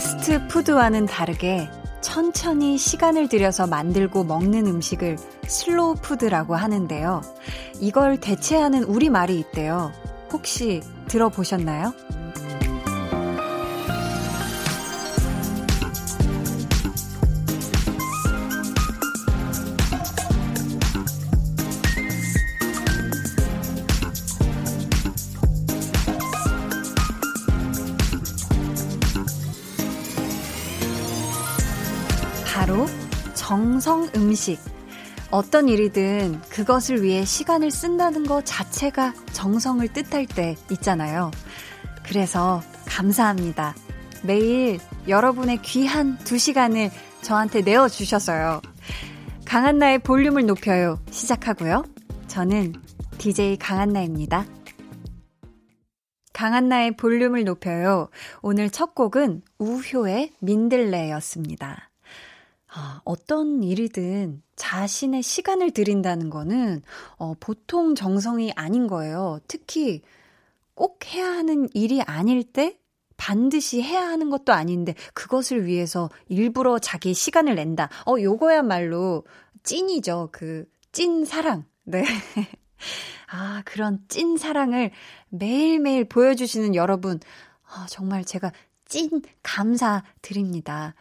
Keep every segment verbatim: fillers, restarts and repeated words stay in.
패스트푸드와는 다르게 천천히 시간을 들여서 만들고 먹는 음식을 슬로우 푸드라고 하는데요. 이걸 대체하는 우리말이 있대요. 혹시 들어보셨나요? 바로 정성 음식. 어떤 일이든 그것을 위해 시간을 쓴다는 것 자체가 정성을 뜻할 때 있잖아요. 그래서 감사합니다. 매일 여러분의 귀한 두 시간을 저한테 내어주셔서요. 강한나의 볼륨을 높여요. 시작하고요. 저는 디제이 강한나입니다. 강한나의 볼륨을 높여요. 오늘 첫 곡은 우효의 민들레였습니다. 아, 어떤 일이든 자신의 시간을 들인다는 거는 어, 보통 정성이 아닌 거예요. 특히 꼭 해야 하는 일이 아닐 때 반드시 해야 하는 것도 아닌데 그것을 위해서 일부러 자기 시간을 낸다. 어, 요거야말로 찐이죠. 그 찐 사랑. 네. 아, 그런 찐 사랑을 매일매일 보여주시는 여러분. 아, 정말 제가 찐 감사드립니다.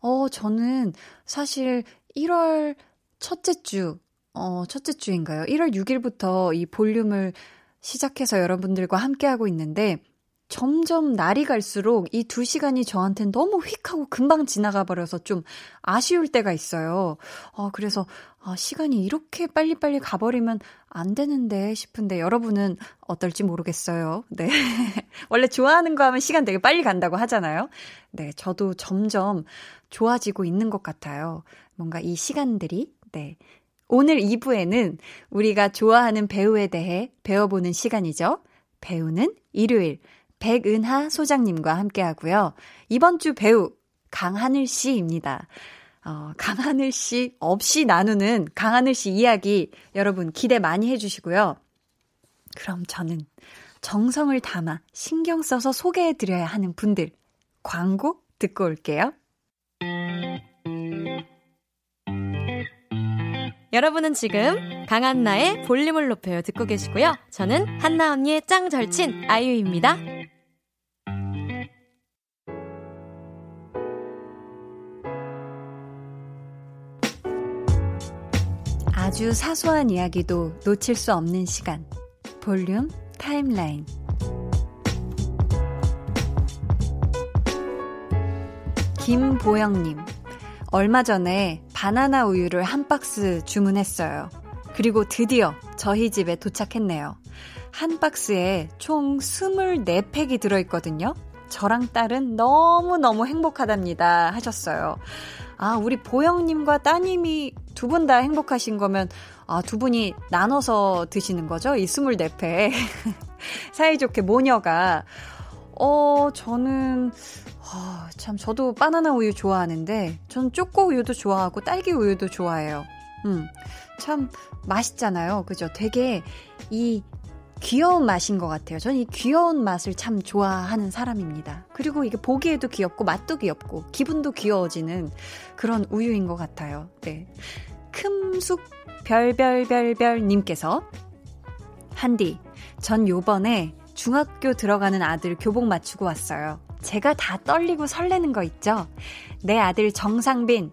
어, 저는 사실 일월 첫째 주, 어, 첫째 주인가요? 일월 육일부터 이 볼륨을 시작해서 여러분들과 함께하고 있는데 점점 날이 갈수록 이 두 시간이 저한테는 너무 휙 하고 금방 지나가 버려서 좀 아쉬울 때가 있어요. 어, 그래서 아, 시간이 이렇게 빨리빨리 가버리면 안 되는데 싶은데 여러분은 어떨지 모르겠어요. 네. 원래 좋아하는 거 하면 시간 되게 빨리 간다고 하잖아요. 네, 저도 점점 좋아지고 있는 것 같아요. 뭔가 이 시간들이. 네. 오늘 이 부에는 우리가 좋아하는 배우에 대해 배워보는 시간이죠. 배우는 일요일. 백은하 소장님과 함께하고요. 이번 주 배우 강하늘 씨입니다. 어, 강하늘 씨 없이 나누는 강하늘 씨 이야기 여러분 기대 많이 해주시고요. 그럼 저는 정성을 담아 신경 써서 소개해드려야 하는 분들 광고 듣고 올게요. 여러분은 지금 강한나의 볼륨을 높여요 듣고 계시고요. 저는 한나 언니의 짱 절친 아이유입니다. 아주 사소한 이야기도 놓칠 수 없는 시간. 볼륨 타임라인. 김보영님. 얼마 전에 바나나 우유를 한 박스 주문했어요. 그리고 드디어 저희 집에 도착했네요. 한 박스에 총 스물네 팩이 들어있거든요. 저랑 딸은 너무너무 행복하답니다 하셨어요. 아, 우리 보영님과 따님이 두 분 다 행복하신 거면 아, 두 분이 나눠서 드시는 거죠? 이 스물네 팩. 사이좋게 모녀가. 어, 저는 어, 참 저도 바나나 우유 좋아하는데 전 초코 우유도 좋아하고 딸기 우유도 좋아해요. 음, 참 맛있잖아요. 그죠? 되게 이 귀여운 맛인 것 같아요. 저는 이 귀여운 맛을 참 좋아하는 사람입니다. 그리고 이게 보기에도 귀엽고 맛도 귀엽고 기분도 귀여워지는 그런 우유인 것 같아요. 네. 큼숙 별별별별님께서 한디, 전 요번에 중학교 들어가는 아들 교복 맞추고 왔어요. 제가 다 떨리고 설레는 거 있죠? 내 아들 정상빈,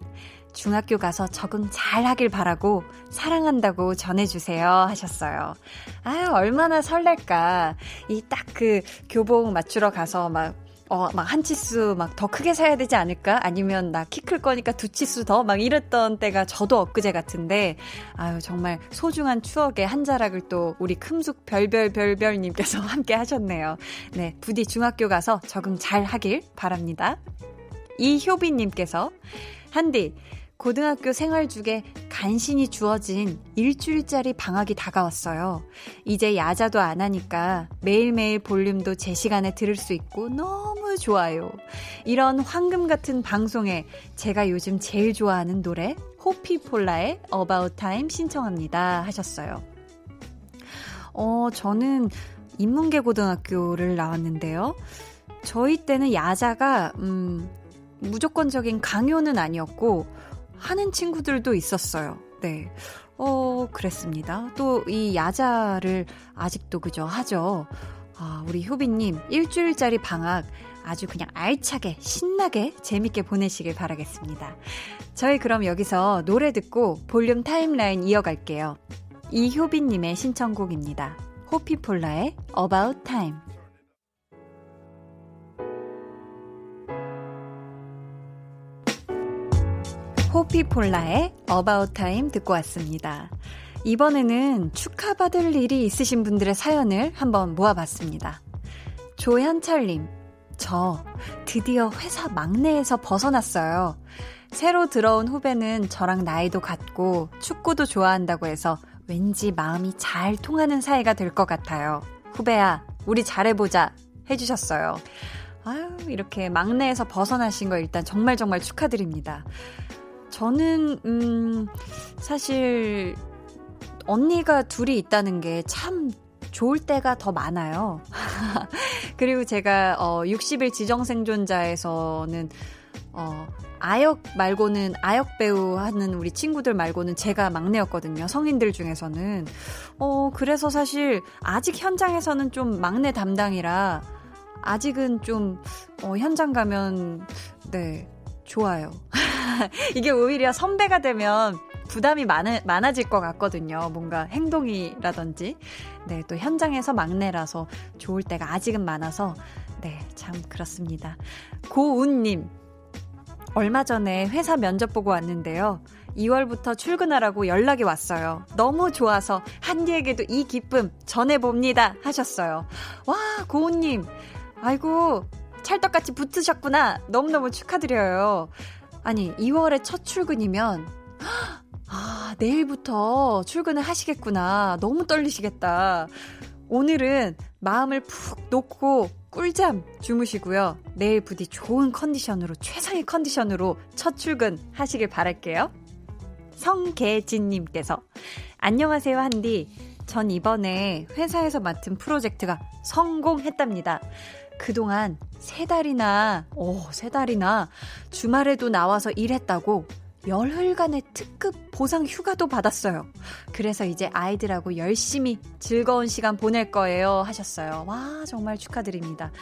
중학교 가서 적응 잘 하길 바라고 사랑한다고 전해주세요 하셨어요. 아유, 얼마나 설렐까. 이 딱 그 교복 맞추러 가서 막, 어, 막 한 치수 막 더 크게 사야 되지 않을까? 아니면 나 키 클 거니까 두 치수 더 막 이랬던 때가 저도 엊그제 같은데, 아유, 정말 소중한 추억의 한 자락을 또 우리 큼숙 별별별별님께서 함께 하셨네요. 네, 부디 중학교 가서 적응 잘 하길 바랍니다. 이효빈님께서, 한디, 고등학교 생활 중에 간신히 주어진 일주일짜리 방학이 다가왔어요. 이제 야자도 안 하니까 매일매일 볼륨도 제 시간에 들을 수 있고 너무 좋아요. 이런 황금 같은 방송에 제가 요즘 제일 좋아하는 노래 호피폴라의 About Time 신청합니다 하셨어요. 어, 저는 인문계 고등학교를 나왔는데요. 저희 때는 야자가 음, 무조건적인 강요는 아니었고 하는 친구들도 있었어요. 네, 어 그랬습니다. 또 이 야자를 아직도 그저 하죠. 아, 우리 효빈님 일주일짜리 방학 아주 그냥 알차게 신나게 재밌게 보내시길 바라겠습니다. 저희 그럼 여기서 노래 듣고 볼륨 타임라인 이어갈게요. 이효빈님의 신청곡입니다. 호피폴라의 About Time. 호피폴라의 About Time 듣고 왔습니다. 이번에는 축하받을 일이 있으신 분들의 사연을 한번 모아봤습니다. 조현철님, 저 드디어 회사 막내에서 벗어났어요. 새로 들어온 후배는 저랑 나이도 같고 축구도 좋아한다고 해서 왠지 마음이 잘 통하는 사이가 될 것 같아요. 후배야, 우리 잘해보자 해주셨어요. 아유, 이렇게 막내에서 벗어나신 거 일단 정말 정말 축하드립니다. 저는 음, 사실 언니가 둘이 있다는 게 참 좋을 때가 더 많아요. 그리고 제가 어, 육십 일 지정생존자에서는 어, 아역 말고는 아역 배우 하는 우리 친구들 말고는 제가 막내였거든요. 성인들 중에서는. 어, 그래서 사실 아직 현장에서는 좀 막내 담당이라 아직은 좀 어, 현장 가면 네, 좋아요. 이게 오히려 선배가 되면 부담이 많아, 많아질 것 같거든요. 뭔가 행동이라든지. 네, 또 현장에서 막내라서 좋을 때가 아직은 많아서 네, 참 그렇습니다. 고운님, 얼마 전에 회사 면접 보고 왔는데요. 이월부터 출근하라고 연락이 왔어요. 너무 좋아서 한디에게도 이 기쁨 전해봅니다 하셨어요. 와, 고운님, 아이고 찰떡같이 붙으셨구나. 너무너무 축하드려요. 아니, 이월에 첫 출근이면 아, 내일부터 출근을 하시겠구나. 너무 떨리시겠다. 오늘은 마음을 푹 놓고 꿀잠 주무시고요. 내일 부디 좋은 컨디션으로, 최상의 컨디션으로 첫 출근 하시길 바랄게요. 성계진님께서, 안녕하세요 한디. 전 이번에 회사에서 맡은 프로젝트가 성공했답니다. 그동안 세 달이나, 오, 세 달이나 주말에도 나와서 일했다고 열흘간의 특급 보상 휴가도 받았어요. 그래서 이제 아이들하고 열심히 즐거운 시간 보낼 거예요 하셨어요. 와, 정말 축하드립니다.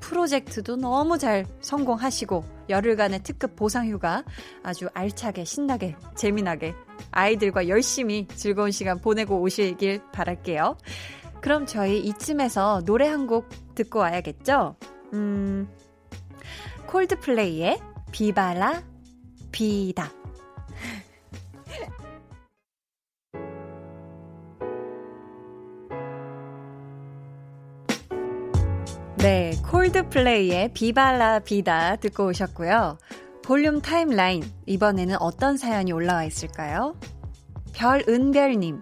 프로젝트도 너무 잘 성공하시고 열흘간의 특급 보상 휴가 아주 알차게 신나게 재미나게 아이들과 열심히 즐거운 시간 보내고 오시길 바랄게요. 그럼 저희 이쯤에서 노래 한 곡 듣고 와야겠죠? 음, 콜드플레이의 비바라 비다. 네, 콜드플레이의 비발라 비다 듣고 오셨고요. 볼륨 타임라인, 이번에는 어떤 사연이 올라와 있을까요? 별은별님,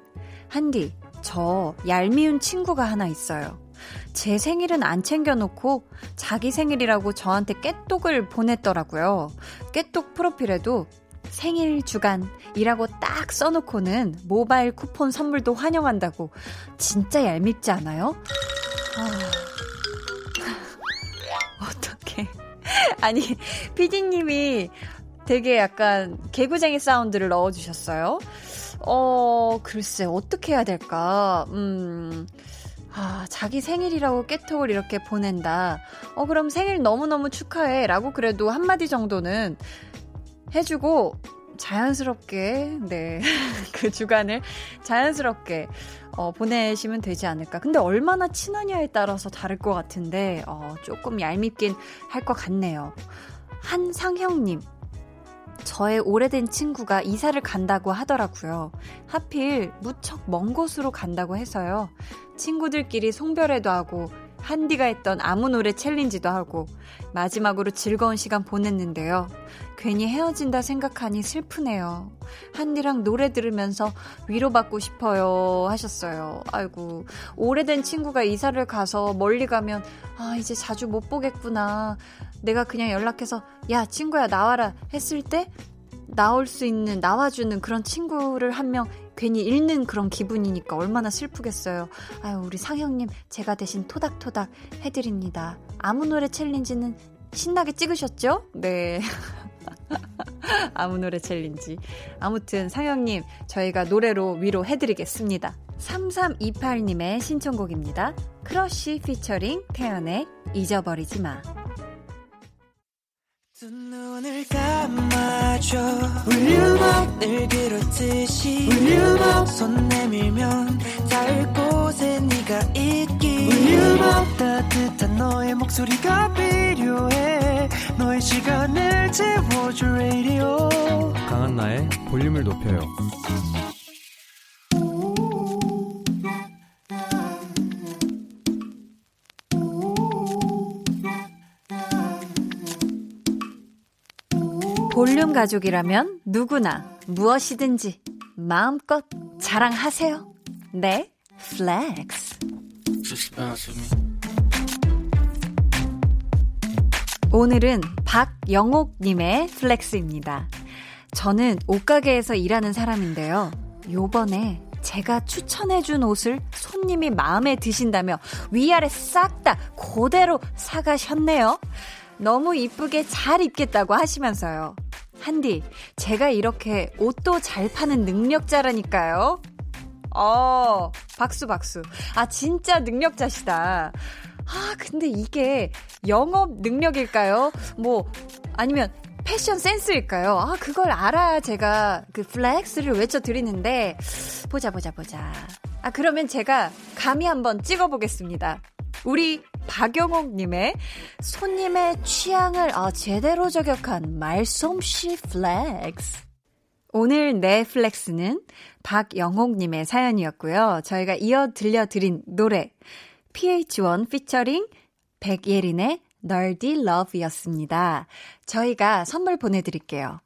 한디, 저 얄미운 친구가 하나 있어요. 제 생일은 안 챙겨놓고 자기 생일이라고 저한테 깨똑을 보냈더라고요. 깨똑 프로필에도 생일 주간이라고 딱 써놓고는 모바일 쿠폰 선물도 환영한다고. 진짜 얄밉지 않아요? 아... 어떡해. 아니, 피디님이 되게 약간 개구쟁이 사운드를 넣어주셨어요. 어, 글쎄, 어떻게 해야 될까. 음, 아, 자기 생일이라고 깨톡을 이렇게 보낸다. 어, 그럼 생일 너무너무 축하해 라고 그래도 한마디 정도는 해주고, 자연스럽게, 네, 그 주간을 자연스럽게 어, 보내시면 되지 않을까. 근데 얼마나 친하냐에 따라서 다를 것 같은데 어, 조금 얄밉긴 할 것 같네요. 한상형님, 저의 오래된 친구가 이사를 간다고 하더라고요. 하필 무척 먼 곳으로 간다고 해서요. 친구들끼리 송별회도 하고 한디가 했던 아무 노래 챌린지도 하고 마지막으로 즐거운 시간 보냈는데요. 괜히 헤어진다 생각하니 슬프네요. 한디랑 노래 들으면서 위로받고 싶어요 하셨어요. 아이고, 오래된 친구가 이사를 가서 멀리 가면 아, 이제 자주 못 보겠구나. 내가 그냥 연락해서 야, 친구야 나와라 했을 때 나올 수 있는, 나와주는 그런 친구를 한 명 괜히 잃는 그런 기분이니까 얼마나 슬프겠어요. 아유, 우리 상형님, 제가 대신 토닥토닥 해드립니다. 아무 노래 챌린지는 신나게 찍으셨죠? 네. 아무 노래 챌린지. 아무튼 상영님, 저희가 노래로 위로해드리겠습니다. 삼삼이팔님의 신청곡입니다. 크러쉬 피처링 태연의 잊어버리지 마. 두 눈을 감아줘. Will you move? 늘 그렇듯이 Will you move? 손 내밀면 닿을 곳에 네가 있기. Will you move? 따뜻한 너의 목소리가 필요해. 너의 시간을 채워줘 radio. 강한나의 볼륨을 높여요. 볼륨 가족이라면 누구나 무엇이든지 마음껏 자랑하세요. 네, 플렉스. 오늘은 박영옥님의 플렉스입니다. 저는 옷가게에서 일하는 사람인데요. 요번에 제가 추천해준 옷을 손님이 마음에 드신다며 위아래 싹 다 그대로 사가셨네요. 너무 이쁘게 잘 입겠다고 하시면서요. 한디, 제가 이렇게 옷도 잘 파는 능력자라니까요. 어, 박수 박수. 아, 진짜 능력자시다. 아, 근데 이게 영업 능력일까요? 뭐 아니면 패션 센스일까요? 아, 그걸 알아야 제가 그 플렉스를 외쳐드리는데, 보자 보자 보자. 아, 그러면 제가 감히 한번 찍어보겠습니다. 우리 박영옥님의 손님의 취향을 아, 제대로 저격한 말솜씨 플렉스. 오늘 내 플렉스는 박영옥님의 사연이었고요. 저희가 이어 들려드린 노래 피에이치원 피처링 백예린의 널디 러브였습니다. 저희가 선물 보내드릴게요.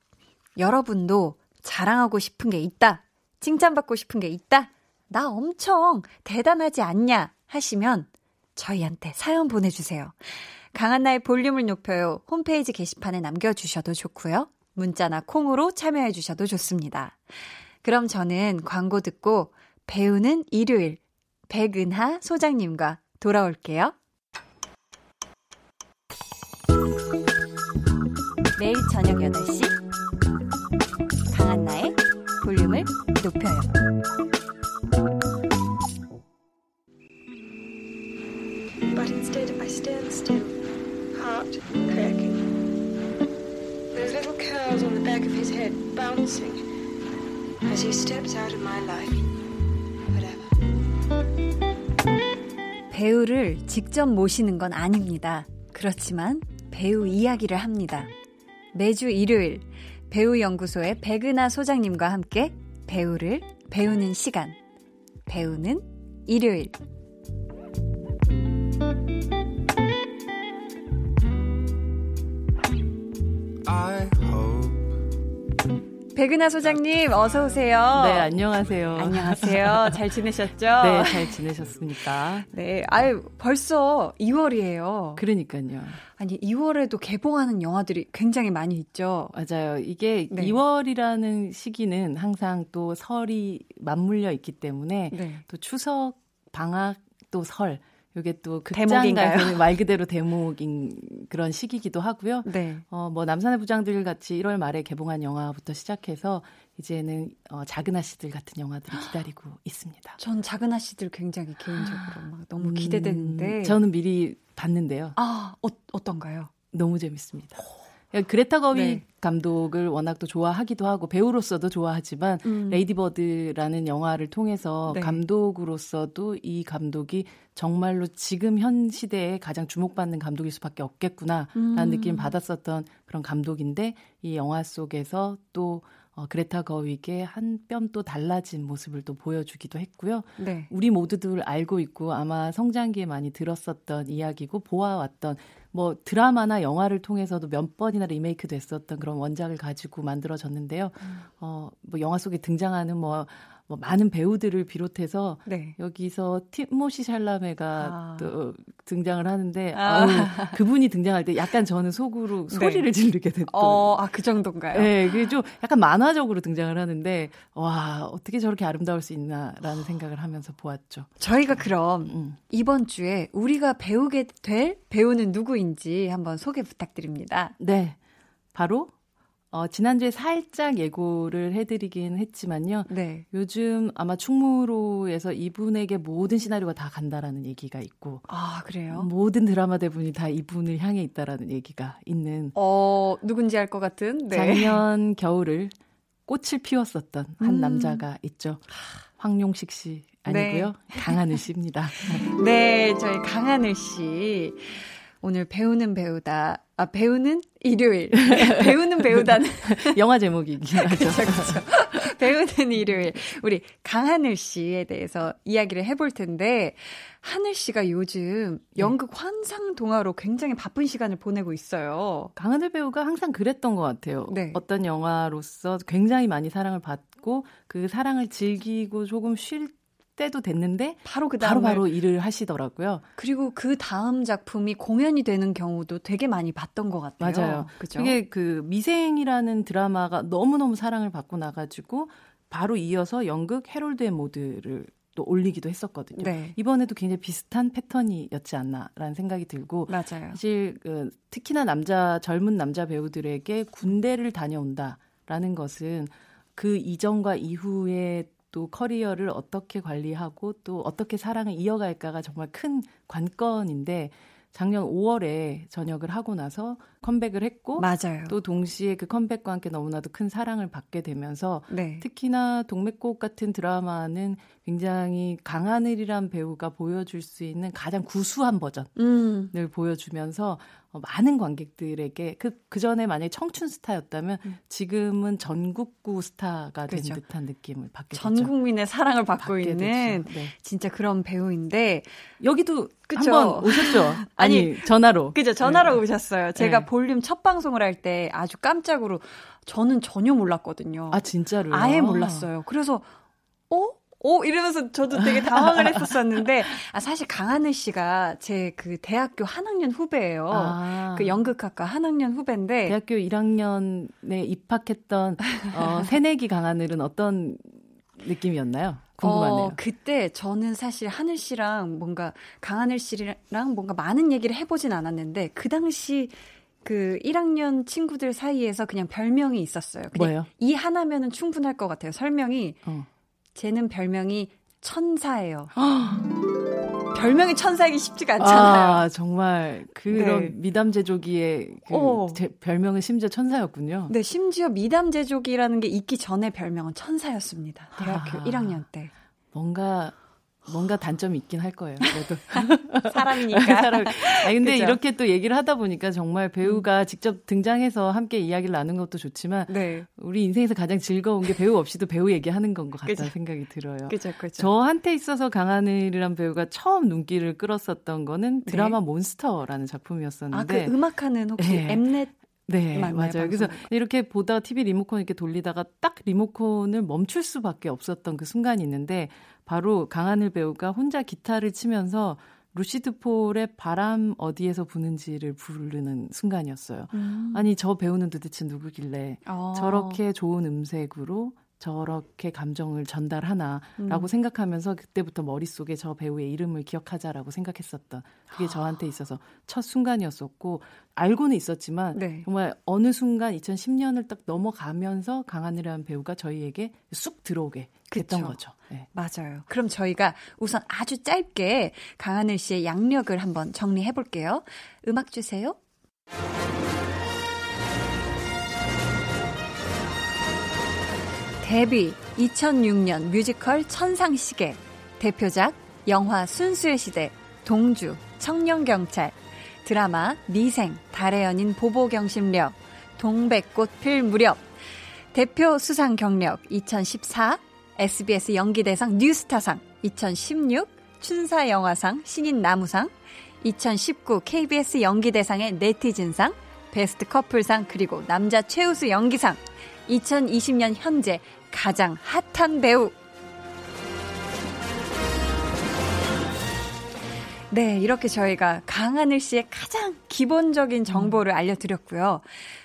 여러분도 자랑하고 싶은 게 있다, 칭찬받고 싶은 게 있다, 나 엄청 대단하지 않냐 하시면 저희한테 사연 보내주세요. 강한나의 볼륨을 높여요 홈페이지 게시판에 남겨주셔도 좋고요. 문자나 콩으로 참여해주셔도 좋습니다. 그럼 저는 광고 듣고 배우는 일요일 백은하 소장님과 돌아올게요. 매일 저녁 여덟 시 강한나의 볼륨을 높여요. But instead I stand still, heart cracking. Those little curls on the back of his head bouncing as he steps out of my life. Whatever. 배우를 직접 모시는 건 아닙니다. 그렇지만 배우 이야기를 합니다. 매주 일요일 배우연구소의 백은하 소장님과 함께 배우를 배우는 시간. 배우는 일요일. 백은하 소장님, 어서 오세요. 네, 안녕하세요. 안녕하세요. 잘 지내셨죠? 네, 잘 지내셨습니다. 네, 아유, 벌써 이월이에요. 그러니까요. 아니, 이월에도 개봉하는 영화들이 굉장히 많이 있죠. 맞아요. 이게 네. 이월이라는 시기는 항상 또 설이 맞물려 있기 때문에 네. 또 추석, 방학, 또 설. 이게 또 극장가에서는 말 그대로 대목인 그런 시기이기도 하고요. 네. 어, 뭐 남산의 부장들 같이 일월 말에 개봉한 영화부터 시작해서 이제는 어, 작은 아씨들 같은 영화들을 기다리고 있습니다. 전 작은 아씨들 굉장히 개인적으로 막 너무 기대되는데. 음, 저는 미리 봤는데요. 아, 어, 어떤가요? 너무 재밌습니다. 그레타 거윅 네. 감독을 워낙 또 좋아하기도 하고 배우로서도 좋아하지만 음. 레이디버드라는 영화를 통해서 네. 감독으로서도 이 감독이 정말로 지금 현 시대에 가장 주목받는 감독일 수밖에 없겠구나라는 음. 느낌을 받았었던 그런 감독인데, 이 영화 속에서 또 어, 그레타 거윅의 한 뼘 또 달라진 모습을 또 보여주기도 했고요. 네. 우리 모두들 알고 있고 아마 성장기에 많이 들었었던 이야기고 보아왔던, 뭐 드라마나 영화를 통해서도 몇 번이나 리메이크 됐었던 그런 원작을 가지고 만들어졌는데요. 음. 어, 뭐 영화 속에 등장하는 뭐 뭐 많은 배우들을 비롯해서 네. 여기서 티모시 샬라메가 아. 또 등장을 하는데 아. 아유, 그분이 등장할 때 약간 저는 속으로 소리를 네. 지르게 됐던. 어, 아, 그 정도인가요? 네, 그게 좀 약간 만화적으로 등장을 하는데 와 어떻게 저렇게 아름다울 수 있나라는 생각을 하면서 보았죠. 저희가 그럼 음. 이번 주에 우리가 배우게 될 배우는 누구인지 한번 소개 부탁드립니다. 네, 바로. 어, 지난주에 살짝 예고를 해드리긴 했지만요. 네. 요즘 아마 충무로에서 이분에게 모든 시나리오가 다 간다라는 얘기가 있고. 아, 그래요? 모든 드라마 대본이 다 이분을 향해 있다라는 얘기가 있는. 어, 누군지 알 것 같은. 네. 작년 겨울을 꽃을 피웠었던 음. 한 남자가 있죠. 황용식 씨 아니고요. 네. 강하늘 씨입니다. 네, 저희 강하늘 씨. 오늘 배우는 배우다. 아, 배우는 일요일. 배우는 배우다는. 영화 제목이긴 하죠. 그렇죠, 그렇죠. 배우는 일요일. 우리 강하늘 씨에 대해서 이야기를 해볼 텐데, 하늘 씨가 요즘 연극 환상 동화로 굉장히 바쁜 시간을 보내고 있어요. 강하늘 배우가 항상 그랬던 것 같아요. 네. 어떤 영화로서 굉장히 많이 사랑을 받고, 그 사랑을 즐기고 조금 쉴 때도 됐는데 바로 그 다음 바로 바로 일을 하시더라고요. 그리고 그 다음 작품이 공연이 되는 경우도 되게 많이 봤던 것 같아요. 맞아요. 그죠? 이게 그 미생이라는 드라마가 너무 너무 사랑을 받고 나가지고 바로 이어서 연극 헤롤드 앤 모드를 또 올리기도 했었거든요. 네. 이번에도 굉장히 비슷한 패턴이었지 않나라는 생각이 들고 맞아요. 사실 그 특히나 남자 젊은 남자 배우들에게 군대를 다녀온다라는 것은 그 이전과 이후에 또 커리어를 어떻게 관리하고 또 어떻게 사랑을 이어갈까가 정말 큰 관건인데 작년 오월에 전역을 하고 나서 컴백을 했고 맞아요. 또 동시에 그 컴백과 함께 너무나도 큰 사랑을 받게 되면서 네. 특히나 동맥꽃 같은 드라마는 굉장히 강하늘이란 배우가 보여줄 수 있는 가장 구수한 버전을 음. 보여주면서 많은 관객들에게 그, 그전에 만약에 청춘 스타였다면 지금은 전국구 스타가 된 그렇죠. 듯한 느낌을 받게 전 되죠. 전 국민의 사랑을 받고 받게 있는 네. 진짜 그런 배우인데 여기도 그렇죠. 한번 오셨죠? 아니, 아니 전화로. 그죠. 전화로 네. 오셨어요. 제가 네. 볼륨 첫 방송을 할 때 아주 깜짝으로 저는 전혀 몰랐거든요. 아 진짜로요? 아예 몰랐어요. 그래서 어? 오 이러면서 저도 되게 당황을 했었었는데 아, 사실 강하늘 씨가 제 그 대학교 한 학년 후배예요. 아. 그 연극학과 한 학년 후배인데 대학교 일 학년에 입학했던 어, 새내기 강하늘은 어떤 느낌이었나요? 궁금하네요. 어, 그때 저는 사실 하늘 씨랑 뭔가 강하늘 씨랑 뭔가 많은 얘기를 해보진 않았는데 그 당시 그 일 학년 친구들 사이에서 그냥 별명이 있었어요. 그냥 뭐예요? 이 하나면은 충분할 것 같아요. 설명이. 어. 쟤는 별명이 천사예요. 별명이 천사이기 쉽지가 않잖아요. 아, 정말 그런 네. 미담제조기의 그 별명은 심지어 천사였군요. 네, 심지어 미담제조기라는 게 있기 전에 별명은 천사였습니다. 대학교 아, 일 학년 때. 뭔가 뭔가 단점이 있긴 할 거예요. 그래도 사람이니까. 사람. 아니, 근데 그죠? 이렇게 또 얘기를 하다 보니까 정말 배우가 음. 직접 등장해서 함께 이야기를 나누는 것도 좋지만 네. 우리 인생에서 가장 즐거운 게 배우 없이도 배우 얘기하는 건 것 같다는 생각이 들어요. 그죠, 그죠. 저한테 있어서 강하늘이란 배우가 처음 눈길을 끌었었던 거는 드라마 네. 몬스터라는 작품이었었는데. 아, 그 음악하는 혹시 네. 엠넷? 네, 맞나요, 맞아요. 방송. 그래서 이렇게 보다 티비 리모컨 이렇게 돌리다가 딱 리모컨을 멈출 수밖에 없었던 그 순간이 있는데 바로 강하늘 배우가 혼자 기타를 치면서 루시드 폴의 바람 어디에서 부는지를 부르는 순간이었어요. 음. 아니, 저 배우는 도대체 누구길래 어. 저렇게 좋은 음색으로 저렇게 감정을 전달하나라고 음. 생각하면서 그때부터 머릿속에 저 배우의 이름을 기억하자라고 생각했었던 그게 저한테 있어서 첫 순간이었었고 알고는 있었지만 네. 정말 어느 순간 이천십 년을 딱 넘어가면서 강하늘이라는 배우가 저희에게 쑥 들어오게 됐던 그쵸. 거죠. 네. 맞아요. 그럼 저희가 우선 아주 짧게 강하늘 씨의 양력을 한번 정리해 볼게요. 음악 주세요. 데뷔 이천육 년 뮤지컬 천상시계, 대표작 영화 순수의 시대, 동주, 청년경찰, 드라마 미생, 달의 연인 보보경심력, 동백꽃 필 무렵, 대표 수상 경력 이천십사, 에스비에스 연기대상 뉴스타상, 이천십육 춘사영화상 신인 나무상, 이천십구 케이비에스 연기대상의 네티즌상, 베스트 커플상 그리고 남자 최우수 연기상, 이천이십 년 현재 가장 핫한 배우 네, 이렇게 저희가 강하늘 씨의 가장 기본적인 정보를 알려드렸고요.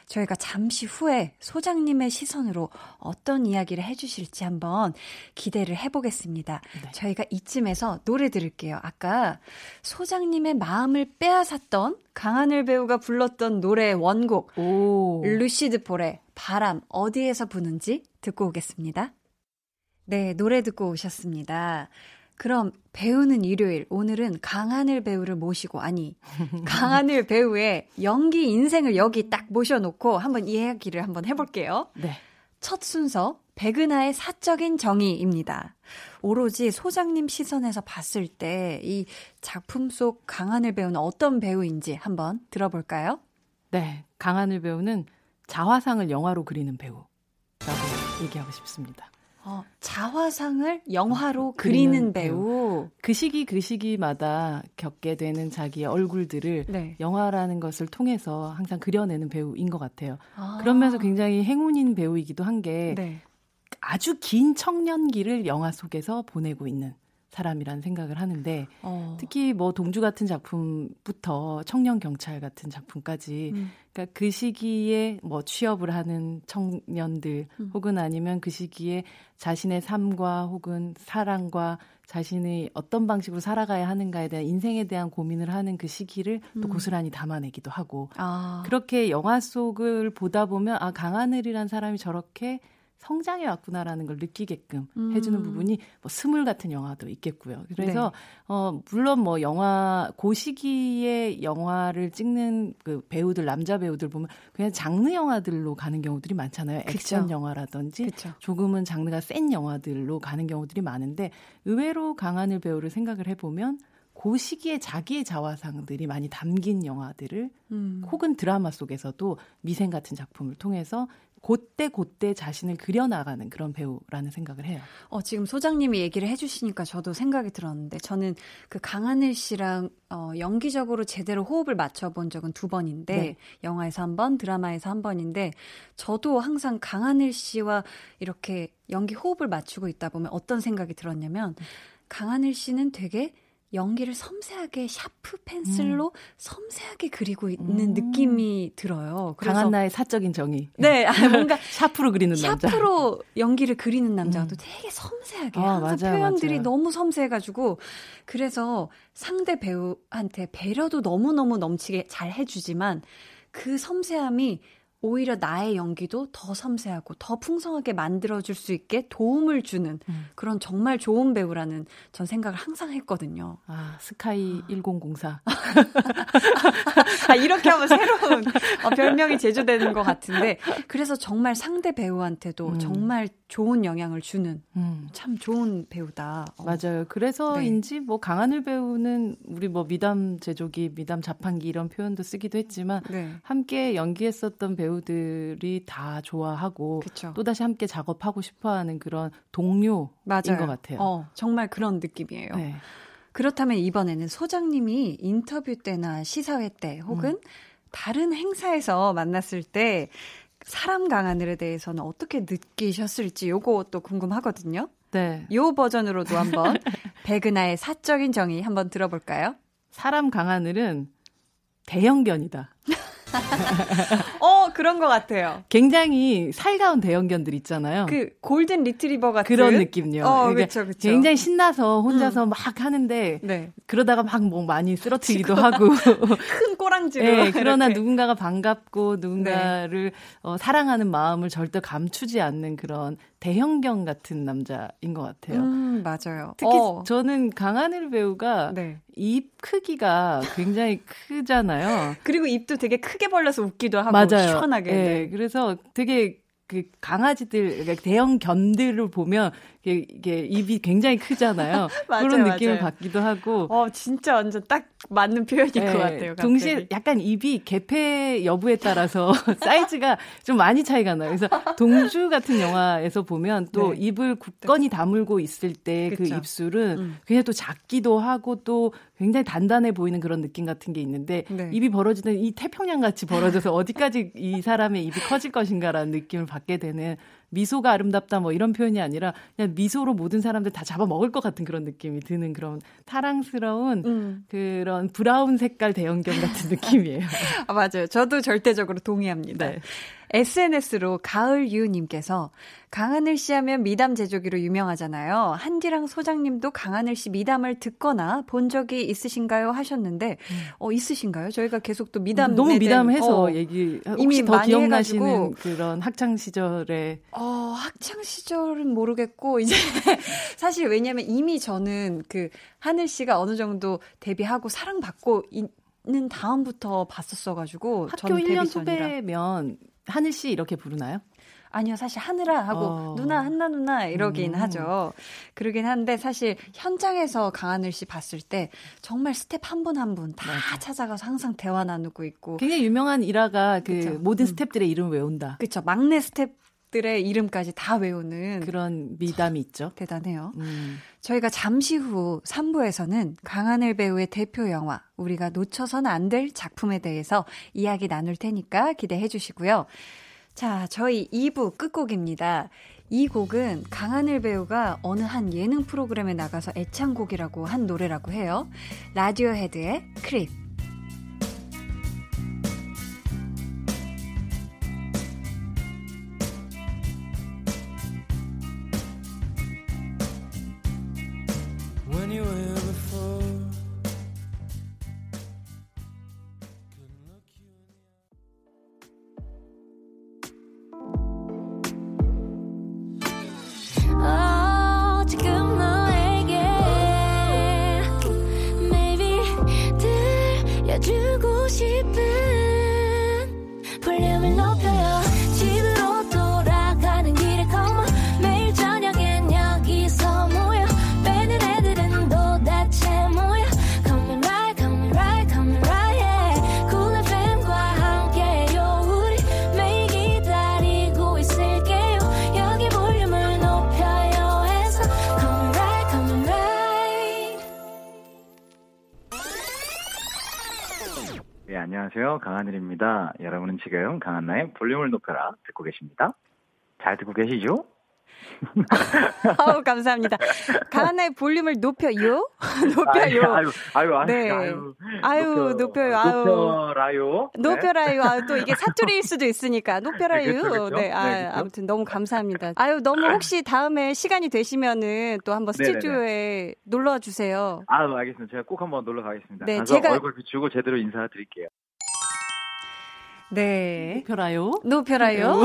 저희가 잠시 후에 소장님의 시선으로 어떤 이야기를 해주실지 한번 기대를 해보겠습니다. 네. 저희가 이쯤에서 노래 들을게요. 아까 소장님의 마음을 빼앗았던 강하늘 배우가 불렀던 노래의 원곡, 오. 루시드 폴의 바람 어디에서 부는지 듣고 오겠습니다. 네, 노래 듣고 오셨습니다. 그럼 배우는 일요일, 오늘은 강하늘 배우를 모시고, 아니 강하늘 배우의 연기 인생을 여기 딱 모셔놓고 한번 이야기를 한번 해볼게요. 네. 첫 순서, 백은하의 사적인 정의입니다. 오로지 소장님 시선에서 봤을 때 이 작품 속 강하늘 배우는 어떤 배우인지 한번 들어볼까요? 네, 강하늘 배우는 자화상을 영화로 그리는 배우라고 얘기하고 싶습니다. 어, 자화상을 영화로 그리는, 그리는 배우. 그 시기 그 시기마다 겪게 되는 자기의 얼굴들을 네. 영화라는 것을 통해서 항상 그려내는 배우인 것 같아요. 아. 그러면서 굉장히 행운인 배우이기도 한 게 네. 아주 긴 청년기를 영화 속에서 보내고 있는 사람이란 생각을 하는데 어. 특히 뭐 동주 같은 작품부터 청년 경찰 같은 작품까지 음. 그러니까 그 시기에 뭐 취업을 하는 청년들 음. 혹은 아니면 그 시기에 자신의 삶과 혹은 사랑과 자신의 어떤 방식으로 살아가야 하는가에 대한 인생에 대한 고민을 하는 그 시기를 음. 또 고스란히 담아내기도 하고 아. 그렇게 영화 속을 보다 보면 아 강하늘이란 사람이 저렇게 성장해 왔구나라는 걸 느끼게끔 음. 해주는 부분이 뭐 스물 같은 영화도 있겠고요. 그래서 네. 어, 물론 뭐 영화 그 시기에 영화를 찍는 그 배우들 남자 배우들 보면 그냥 장르 영화들로 가는 경우들이 많잖아요. 액션 그쵸. 영화라든지 그쵸. 조금은 장르가 센 영화들로 가는 경우들이 많은데 의외로 강하늘 배우를 생각을 해보면 그 시기에 자기의 자화상들이 많이 담긴 영화들을 음. 혹은 드라마 속에서도 미생 같은 작품을 통해서 그때 그때 자신을 그려나가는 그런 배우라는 생각을 해요. 어, 지금 소장님이 얘기를 해주시니까 저도 생각이 들었는데 저는 그 강하늘 씨랑 어, 연기적으로 제대로 호흡을 맞춰본 적은 두 번인데 네. 영화에서 한 번, 드라마에서 한 번인데 저도 항상 강하늘 씨와 이렇게 연기 호흡을 맞추고 있다 보면 어떤 생각이 들었냐면 강하늘 씨는 되게 연기를 섬세하게 샤프 펜슬로 음. 섬세하게 그리고 있는 음. 느낌이 들어요. 그래서 강한나의 사적인 정의. 네, 아, 뭔가 샤프로 그리는 남자. 샤프로 연기를 그리는 남자도 음. 되게 섬세하게. 아, 항상 맞아요, 표현들이 맞아요. 너무 섬세해가지고 그래서 상대 배우한테 배려도 너무 너무 넘치게 잘 해주지만 그 섬세함이 오히려 나의 연기도 더 섬세하고 더 풍성하게 만들어줄 수 있게 도움을 주는 음. 그런 정말 좋은 배우라는 전 생각을 항상 했거든요. 아, 스카이 아. 천사. 아, 이렇게 하면 새로운 어, 별명이 제조되는 것 같은데 그래서 정말 상대 배우한테도 음. 정말 좋은 영향을 주는 음. 참 좋은 배우다. 어. 맞아요. 그래서인지 네. 뭐 강하늘 배우는 우리 뭐 미담 제조기, 미담 자판기 이런 표현도 쓰기도 했지만 네. 함께 연기했었던 배우 배우들이 다 좋아하고 그쵸. 또다시 함께 작업하고 싶어하는 그런 동료인 맞아요. 것 같아요. 어, 정말 그런 느낌이에요. 네. 그렇다면 이번에는 소장님이 인터뷰 때나 시사회 때 혹은 음. 다른 행사에서 만났을 때 사람 강하늘에 대해서는 어떻게 느끼셨을지 요거 또 궁금하거든요. 네. 요 버전으로도 한번 백은하의 사적인 정의 한번 들어볼까요? 사람 강하늘은 대형견이다. 어, 그런 것 같아요. 굉장히 살가운 대형견들 있잖아요. 그 골든 리트리버 같은 그런 느낌요. 어, 그러니까 그쵸, 그쵸. 굉장히 신나서 혼자서 음. 막 하는데 네. 그러다가 막 뭐 많이 쓰러뜨리기도 하고 큰 꼬랑지로. 네, 그러나 이렇게. 누군가가 반갑고 누군가를 네. 어, 사랑하는 마음을 절대 감추지 않는 그런 대형견 같은 남자인 것 같아요. 음, 맞아요. 특히 어. 저는 강하늘 배우가 네. 입 크기가 굉장히 크잖아요. 그리고 입도 되게 크게 벌려서 웃기도 하고 맞아요. 시원하게. 네. 네. 그래서 되게 그 강아지들 대형 견들을 보면 이게, 이게 입이 굉장히 크잖아요. 맞아요, 그런 느낌을 맞아요. 받기도 하고. 어 진짜 완전 딱 맞는 표현일 네, 것 같아요. 동시에 약간 입이 개폐 여부에 따라서 사이즈가 좀 많이 차이가 나요. 그래서 동주 같은 영화에서 보면 또 네. 입을 굳건히 다물고 있을 때 그 입술은 음. 그냥 또 작기도 하고 또 굉장히 단단해 보이는 그런 느낌 같은 게 있는데 네. 입이 벌어지는 이 태평양 같이 벌어져서 어디까지 이 사람의 입이 커질 것인가라는 느낌을 받게 되는 미소가 아름답다 뭐 이런 표현이 아니라 그냥 미소로 모든 사람들 다 잡아먹을 것 같은 그런 느낌이 드는 그런 타랑스러운 음. 그런 브라운 색깔 대형견 같은 느낌이에요. 아, 맞아요. 저도 절대적으로 동의합니다. 네. 에스엔에스로 가을유님께서 강하늘 씨 하면 미담 제조기로 유명하잖아요. 한디랑 소장님도 강하늘 씨 미담을 듣거나 본 적이 있으신가요? 하셨는데 어, 있으신가요? 저희가 계속 또 미담 너무 미담해서 어, 얘기 이미 더 기억나시는 해가지고. 그런 학창시절에 어, 학창시절은 모르겠고 이제 사실 왜냐하면 이미 저는 그 하늘 씨가 어느 정도 데뷔하고 사랑받고 이, 는 다음부터 봤었어가지고 학교 일 년 후배면 하늘 씨 이렇게 부르나요? 아니요. 사실 하늘아 하고 어. 누나 한나 누나 이러긴 음. 하죠. 그러긴 한데 사실 현장에서 강하늘 씨 봤을 때 정말 스텝 한 분 한 분 다 찾아가서 항상 대화 나누고 있고 굉장히 유명한 일화가 그 그쵸? 모든 스텝들의 음. 이름 외운다. 그렇죠. 막내 스텝 들의 이름까지 다 외우는 그런 미담이 있죠. 대단해요. 음. 저희가 잠시 후 삼 부에서는 강하늘 배우의 대표 영화 우리가 놓쳐선 안 될 작품에 대해서 이야기 나눌 테니까 기대해 주시고요. 자, 저희 이 부 끝곡입니다. 이 곡은 강하늘 배우가 어느 한 예능 프로그램에 나가서 애창곡이라고 한 노래라고 해요. 라디오헤드의 크립. 안녕하세요. 강하늘입니다. 여러분은 지금 강한나의 볼륨을 높여라 듣고 계십니다. 잘 듣고 계시죠? 아우, 감사합니다. 강한나의 볼륨을 높여요? 높여요. 아유, 아유, 아유. 네. 아유, 아유 높여요. 아유. 높여라요. 높여라요. 네. 아유, 또 이게 사투리일 수도 있으니까. 높여라요. 네, 그렇죠, 그렇죠? 네, 아유, 네 그렇죠? 아무튼 너무 감사합니다. 아유, 너무 혹시 다음에 시간이 되시면은 또 한번 스튜디오에 놀러 주세요. 아유, 알겠습니다. 제가 꼭 한번 놀러 가겠습니다. 네, 가서 제가 얼굴 비추고 제대로 인사드릴게요. 네. 높여라요. 높여라요.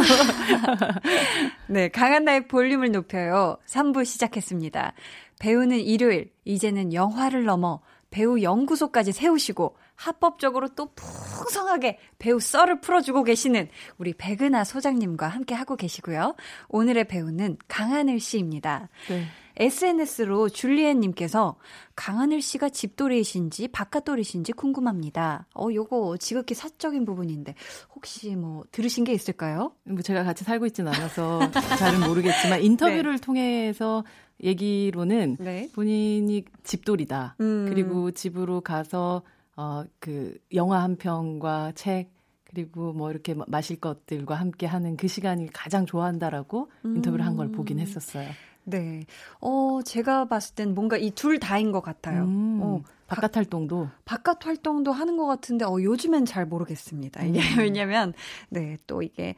네. 강한나의 볼륨을 높여요. 삼 부 시작했습니다. 배우는 일요일, 이제는 영화를 넘어 배우 연구소까지 세우시고 합법적으로 또 풍성하게 배우 썰을 풀어주고 계시는 우리 백은하 소장님과 함께 하고 계시고요. 오늘의 배우는 강하늘 씨입니다. 네. 에스엔에스로 줄리엣님께서 강하늘 씨가 집돌이이신지 바깥돌이신지 궁금합니다. 어, 요거 지극히 사적인 부분인데 혹시 뭐 들으신 게 있을까요? 뭐 제가 같이 살고 있진 않아서 잘은 모르겠지만 인터뷰를 네. 통해서 얘기로는 네. 본인이 집돌이다. 음. 그리고 집으로 가서 어, 그 영화 한 편과 책 그리고 뭐 이렇게 마실 것들과 함께 하는 그 시간이 가장 좋아한다라고 음. 인터뷰를 한 걸 보긴 했었어요. 네. 어, 제가 봤을 땐 뭔가 이 둘 다인 것 같아요. 음, 어, 바깥 활동도? 바깥 활동도 하는 것 같은데, 어, 요즘엔 잘 모르겠습니다. 이게, 음. 왜냐면, 네, 또 이게,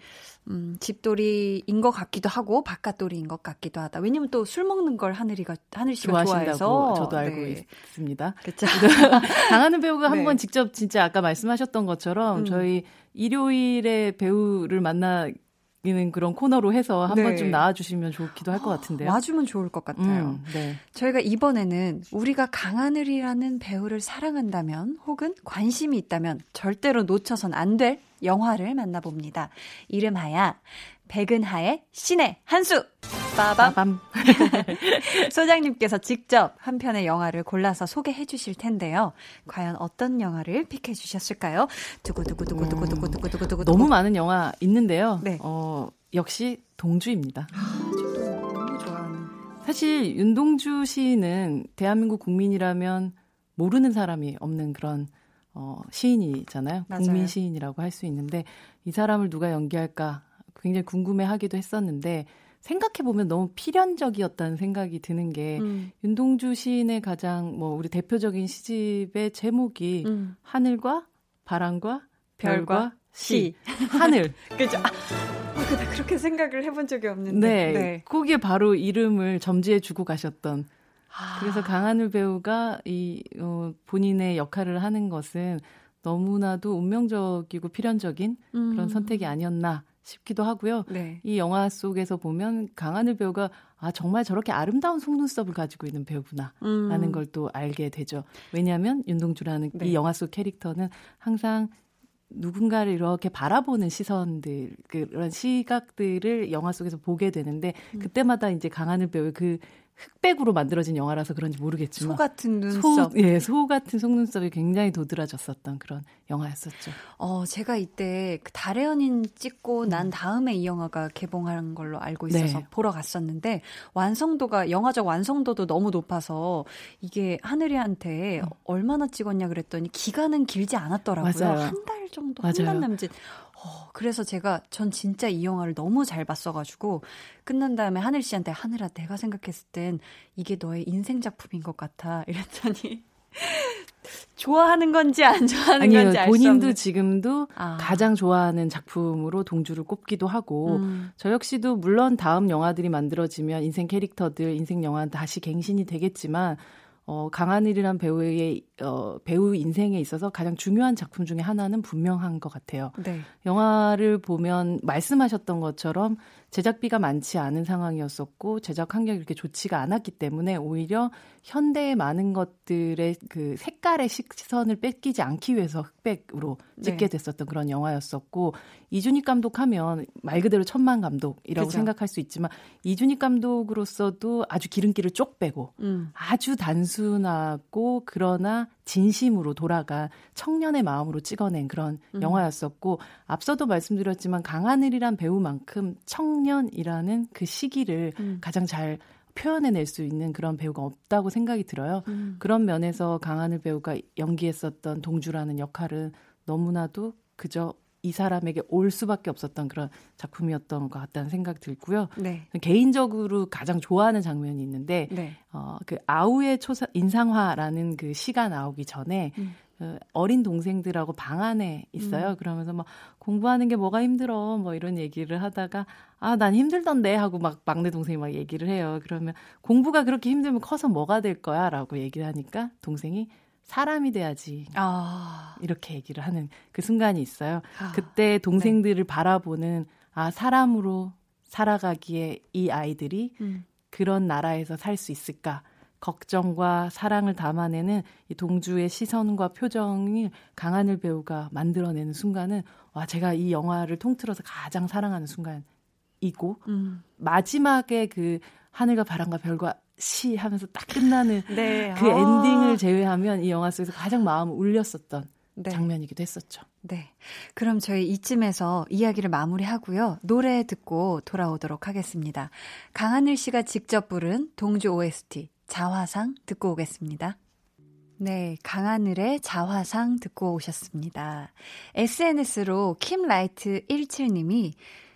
음, 집돌이인 것 같기도 하고, 바깥돌이인 것 같기도 하다. 왜냐면 또 술 먹는 걸 하늘이가, 하늘 씨가 좋아해서. 저도 알고 네. 있습니다. 그쵸. 강하늘 배우가 네. 한번 직접 진짜 아까 말씀하셨던 것처럼, 음. 저희 일요일에 배우를 만나, 이는 그런 코너로 해서 한 네. 번쯤 나와주시면 좋기도 할 것 같은데요. 와주면 좋을 것 같아요. 음, 네. 저희가 이번에는 우리가 강하늘이라는 배우를 사랑한다면 혹은 관심이 있다면 절대로 놓쳐선 안 될 영화를 만나봅니다. 이름하야 백은하의 신의 한 수! 빠밤! 소장님께서 직접 한 편의 영화를 골라서 소개해 주실 텐데요. 과연 어떤 영화를 픽해 주셨을까요? 두고두고두고두고두고두고두고두고. 너무 많은 영화 있는데요. 네. 어, 역시 동주입니다. 저도 너무 좋아하는. 사실 윤동주 시인은 대한민국 국민이라면 모르는 사람이 없는 그런 어, 시인이잖아요. 맞아요. 국민 시인이라고 할 수 있는데 이 사람을 누가 연기할까? 굉장히 궁금해하기도 했었는데 생각해보면 너무 필연적이었다는 생각이 드는 게 음. 윤동주 시인의 가장 뭐 우리 대표적인 시집의 제목이 음. 하늘과 바람과 별과, 별과 시. 시. 하늘. 그죠? 아, 근데 그렇게 생각을 해본 적이 없는데. 네. 네. 거기에 바로 이름을 점지해 주고 가셨던. 아. 그래서 강하늘 배우가 이, 어, 본인의 역할을 하는 것은 너무나도 운명적이고 필연적인 음. 그런 선택이 아니었나 싶기도 하고요. 네. 이 영화 속에서 보면 강하늘 배우가 아 정말 저렇게 아름다운 속눈썹을 가지고 있는 배우구나 음. 라는 걸 또 알게 되죠. 왜냐하면 윤동주라는 네. 이 영화 속 캐릭터는 항상 누군가를 이렇게 바라보는 시선들, 그런 시각들을 영화 속에서 보게 되는데 그때마다 이제 강하늘 배우의 그 흑백으로 만들어진 영화라서 그런지 모르겠지만 소 같은 눈썹, 소, 예, 소 같은 속눈썹이 굉장히 도드라졌었던 그런 영화였었죠. 어, 제가 이때 그 달의 연인 찍고 난 다음에 이 영화가 개봉한 걸로 알고 있어서 네. 보러 갔었는데 완성도가 영화적 완성도도 너무 높아서 이게 하늘이한테 음. 얼마나 찍었냐 그랬더니 기간은 길지 않았더라고요. 한 달 정도, 한 달 남짓. 어, 그래서 제가 전 진짜 이 영화를 너무 잘 봤어가지고 끝난 다음에 하늘 씨한테 하늘아 내가 생각했을 땐 이게 너의 인생 작품인 것 같아 이랬더니 좋아하는 건지 안 좋아하는 아니요, 건지 알 수 없는 본인도 지금도 아. 가장 좋아하는 작품으로 동주를 꼽기도 하고 음. 저 역시도 물론 다음 영화들이 만들어지면 인생 캐릭터들 인생 영화는 다시 갱신이 되겠지만 어, 강하늘이란 배우의 어, 배우 인생에 있어서 가장 중요한 작품 중에 하나는 분명한 것 같아요. 네. 영화를 보면 말씀하셨던 것처럼 제작비가 많지 않은 상황이었었고 제작 환경이 그렇게 좋지가 않았기 때문에 오히려 현대의 많은 것들의 그 색깔의 시선을 뺏기지 않기 위해서 흑백으로 찍게 네. 됐었던 그런 영화였었고 이준익 감독하면 말 그대로 천만 감독이라고 그렇죠. 생각할 수 있지만 이준익 감독으로서도 아주 기름기를 쪽 빼고 음. 아주 단순 순하고 그러나 진심으로 돌아가 청년의 마음으로 찍어낸 그런 음. 영화였었고 앞서도 말씀드렸지만 강하늘이란 배우만큼 청년이라는 그 시기를 음. 가장 잘 표현해낼 수 있는 그런 배우가 없다고 생각이 들어요. 음. 그런 면에서 강하늘 배우가 연기했었던 동주라는 역할은 너무나도 그저 이 사람에게 올 수밖에 없었던 그런 작품이었던 것 같다는 생각 들고요. 네. 개인적으로 가장 좋아하는 장면이 있는데 네. 어, 그 아우의 초사, 인상화라는 그 시가 나오기 전에 음. 그 어린 동생들하고 방 안에 있어요. 음. 그러면서 막 공부하는 게 뭐가 힘들어 뭐 이런 얘기를 하다가 아, 난 힘들던데 하고 막 막내 동생이 막 얘기를 해요. 그러면 공부가 그렇게 힘들면 커서 뭐가 될 거야 라고 얘기를 하니까 동생이 사람이 돼야지 아. 이렇게 얘기를 하는 그 순간이 있어요. 아. 그때 동생들을 네. 바라보는 아 사람으로 살아가기에 이 아이들이 음. 그런 나라에서 살 수 있을까 걱정과 사랑을 담아내는 이 동주의 시선과 표정이 강하늘 배우가 만들어내는 순간은 와 제가 이 영화를 통틀어서 가장 사랑하는 순간이고 음. 마지막에 그 하늘과 바람과 별과 시 하면서 딱 끝나는 네, 그 아~ 엔딩을 제외하면 이 영화 속에서 가장 마음을 울렸었던 네. 장면이기도 했었죠. 네, 그럼 저희 이쯤에서 이야기를 마무리하고요. 노래 듣고 돌아오도록 하겠습니다. 강하늘 씨가 직접 부른 동주 오에스티 자화상 듣고 오겠습니다. 네, 강하늘의 자화상 듣고 오셨습니다. 에스엔에스로 킴라이트 일칠님이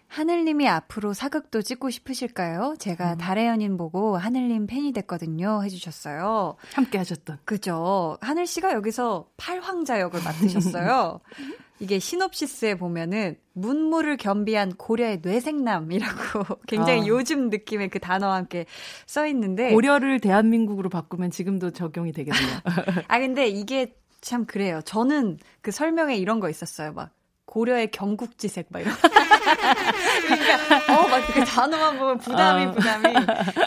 하늘님이 앞으로 사극도 찍고 싶으실까요? 제가 음. 달의 연인 보고 하늘님 팬이 됐거든요. 해주셨어요. 함께 하셨던. 그죠. 하늘 씨가 여기서 팔황자 역을 맡으셨어요. 이게 시놉시스에 보면은 문무를 겸비한 고려의 뇌생남이라고 굉장히 아. 요즘 느낌의 그 단어와 함께 써 있는데. 고려를 대한민국으로 바꾸면 지금도 적용이 되겠네요. 아, 근데 이게 참 그래요. 저는 그 설명에 이런 거 있었어요. 막. 고려의 경국지색 막 이런. 그러니까 어 막 그 단어만 보면 부담이 부담이.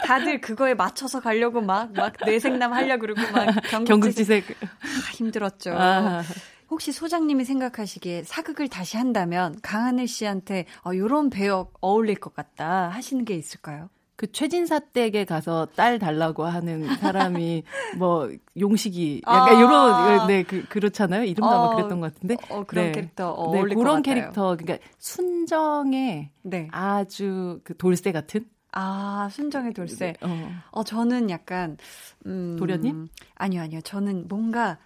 다들 그거에 맞춰서 가려고 막 막 뇌생남 하려고 그러고 막 경국지색. 경국지색. 아, 힘들었죠. 아. 혹시 소장님이 생각하시기에 사극을 다시 한다면 강하늘 씨한테 어, 요런 배역 어울릴 것 같다 하시는 게 있을까요? 그 최진사 댁에 가서 딸 달라고 하는 사람이 뭐 용식이 약간 아~ 요런 네 그 그렇잖아요. 이름도 아마 그랬던 것 같은데. 어, 그런 네. 캐릭터 어울릴 네, 것 같아요. 그런 캐릭터 그러니까 순정의 네. 아주 그 돌쇠 같은 아, 순정의 돌쇠. 네. 어. 어 저는 약간 음 도련님? 아니요, 아니요. 저는 뭔가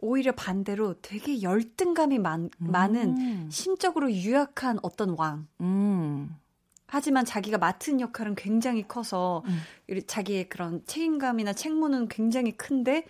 오히려 반대로 되게 열등감이 많, 음. 많은 심적으로 유약한 어떤 왕. 음. 하지만 자기가 맡은 역할은 굉장히 커서 음. 자기의 그런 책임감이나 책무는 굉장히 큰데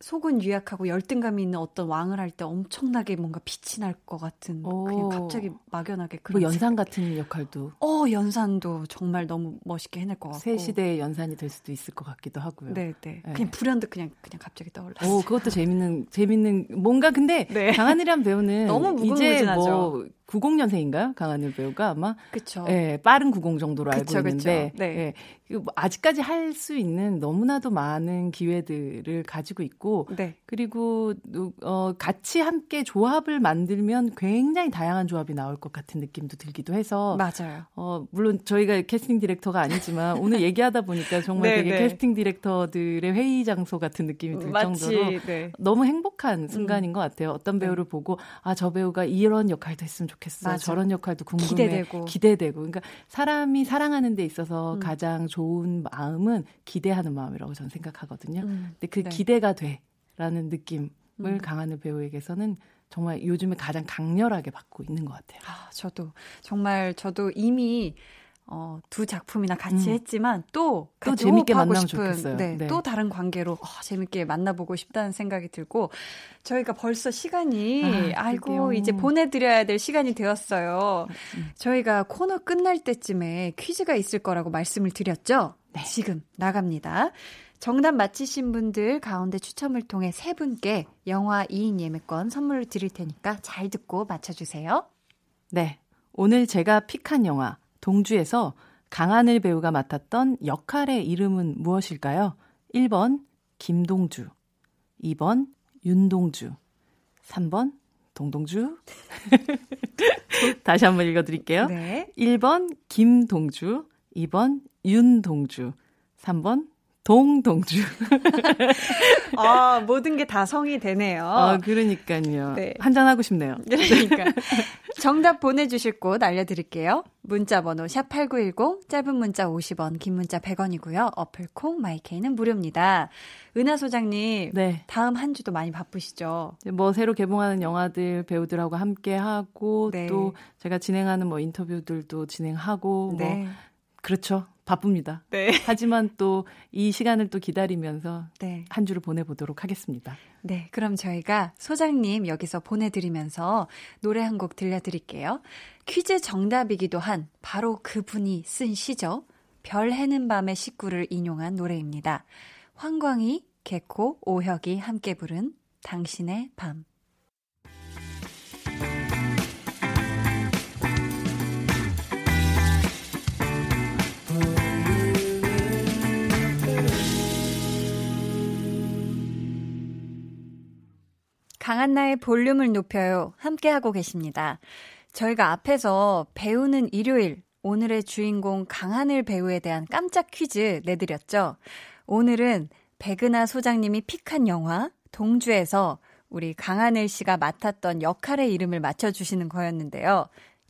속은 유약하고 열등감이 있는 어떤 왕을 할 때 엄청나게 뭔가 빛이 날 것 같은 오. 그냥 갑자기 막연하게 그런 뭐 연산 같은 역할도 어 연산도 정말 너무 멋있게 해낼 것 같고 새 시대의 연산이 될 수도 있을 것 같기도 하고요. 네네 네. 그냥 불현듯 그냥 그냥 갑자기 떠올랐어요. 오 그것도 재밌는 재밌는 뭔가 근데 네. 강하늘이란 배우는 너무 무궁무진하죠. 이제 뭐 구십 년생인가요? 강하늘 배우가 아마 그쵸. 예, 빠른 구십 정도로 알고 그쵸, 있는데 그쵸. 네. 예, 아직까지 할 수 있는 너무나도 많은 기회들을 가지고 있고 네. 그리고 어, 같이 함께 조합을 만들면 굉장히 다양한 조합이 나올 것 같은 느낌도 들기도 해서 맞아요. 어, 물론 저희가 캐스팅 디렉터가 아니지만 오늘 얘기하다 보니까 정말 네, 되게 네. 캐스팅 디렉터들의 회의 장소 같은 느낌이 들 마치, 정도로 네. 너무 행복한 순간인 음. 것 같아요. 어떤 배우를 네. 보고 아, 저 배우가 이런 역할도 했으면 좋겠어. 맞아. 저런 역할도 궁금해. 기대되고. 기대되고. 그러니까 사람이 사랑하는 데 있어서 음. 가장 좋은 마음은 기대하는 마음이라고 저는 생각하거든요. 음. 근데 그 네. 기대가 돼라는 느낌을 음. 강하늘 배우에게서는 정말 요즘에 가장 강렬하게 받고 있는 것 같아요. 아, 저도 정말 저도 이미 어, 두 작품이나 같이 음. 했지만 또 또 재밌게 만나면 싶은, 좋겠어요. 네, 네. 또 다른 관계로 어, 재밌게 만나보고 싶다는 생각이 들고 저희가 벌써 시간이 아, 아이고 그게요. 이제 보내드려야 될 시간이 되었어요. 음. 저희가 코너 끝날 때쯤에 퀴즈가 있을 거라고 말씀을 드렸죠. 네. 지금 나갑니다. 정답 맞히신 분들 가운데 추첨을 통해 세 분께 영화 이 인 예매권 선물을 드릴 테니까 잘 듣고 맞춰주세요. 네, 오늘 제가 픽한 영화 동주에서 강하늘 배우가 맡았던 역할의 이름은 무엇일까요? 일 번 김동주, 이 번 윤동주, 삼 번 동동주. 다시 한번 읽어드릴게요. 네. 일 번 김동주, 이 번 윤동주, 삼 번 동동주. 아, 모든 게 다 성이 되네요. 아, 그러니까요. 네. 한잔하고 싶네요. 그러니까. 정답 보내주실 곳 알려드릴게요. 문자번호 샵 팔구일공, 짧은 문자 오십 원, 긴 문자 백 원이고요. 어플콩, 마이케이는 무료입니다. 은하 소장님, 네. 다음 한 주도 많이 바쁘시죠? 뭐 새로 개봉하는 영화들, 배우들하고 함께하고 네. 또 제가 진행하는 뭐 인터뷰들도 진행하고 네. 뭐 그렇죠. 바쁩니다. 네. 하지만 또 이 시간을 또 기다리면서 네. 한 주를 보내보도록 하겠습니다. 네, 그럼 저희가 소장님 여기서 보내드리면서 노래 한 곡 들려드릴게요. 퀴즈 정답이기도 한 바로 그분이 쓴 시죠. 별 해는 밤의 식구를 인용한 노래입니다. 황광희, 개코, 오혁이 함께 부른 당신의 밤. 강한나의 볼륨을 높여요. 함께하고 계십니다. 저희가 앞에서 배우는 일요일, 오늘의 주인공 강하늘 배우에 대한 깜짝 퀴즈 내드렸죠. 오늘은 백은하 소장님이 픽한 영화 동주에서 우리 강하늘 씨가 맡았던 역할의 이름을 맞춰주시는 거였는데요.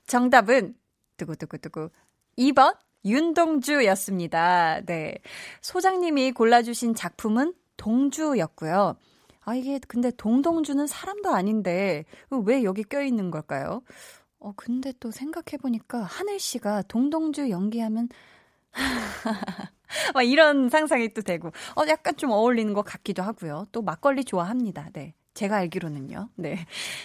정답은 두구두구두구 이 번 윤동주였습니다. 네, 소장님이 골라주신 작품은 동주였고요. 아, 이게 근데 동동주는 사람도 아닌데 왜 여기 껴있는 걸까요? 어, 근데 또 생각해보니까 하늘 씨가 동동주 연기하면 막 이런 상상이 또 되고 어, 약간 좀 어울리는 것 같기도 하고요. 또 막걸리 좋아합니다. 네, 제가 알기로는요. 네,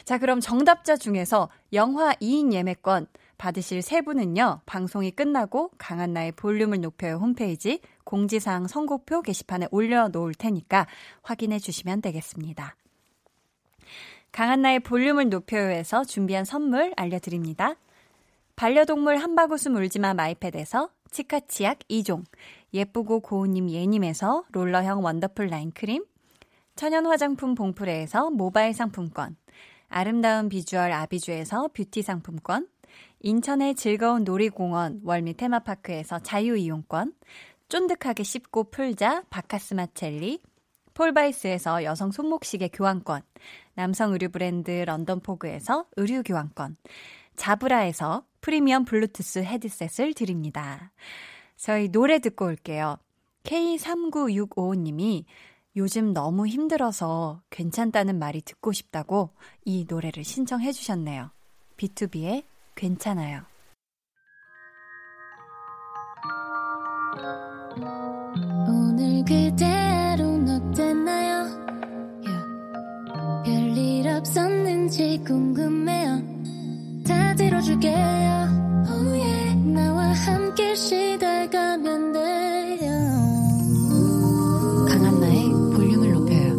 자 그럼 정답자 중에서 영화 이 인 예매권 받으실 세 분은요. 방송이 끝나고 강한나의 볼륨을 높여요 홈페이지 공지사항 선고표 게시판에 올려놓을 테니까 확인해 주시면 되겠습니다. 강한나의 볼륨을 높여요에서 준비한 선물 알려드립니다. 반려동물 한바구음 울지마 마이패드에서 치카치약 이 종, 예쁘고 고운님 예님에서 롤러형 원더풀 라인크림, 천연 화장품 봉프레에서 모바일 상품권, 아름다운 비주얼 아비주에서 뷰티 상품권, 인천의 즐거운 놀이공원 월미 테마파크에서 자유이용권, 쫀득하게 씹고 풀자 바카스마첼리, 폴바이스에서 여성 손목시계 교환권, 남성 의류 브랜드 런던포그에서 의류 교환권, 자브라에서 프리미엄 블루투스 헤드셋을 드립니다. 저희 노래 듣고 올게요. 케이 삼구육오오님이 요즘 너무 힘들어서 괜찮다는 말이 듣고 싶다고 이 노래를 신청해 주셨네요. 비투비의 괜찮아요. 그대로 어땠나요? Yeah. 별일 없었는지 궁금해요. 다 들어줄게요. Oh yeah. 나와 함께 시달가면 돼요. 강한나의 볼륨을 높여요.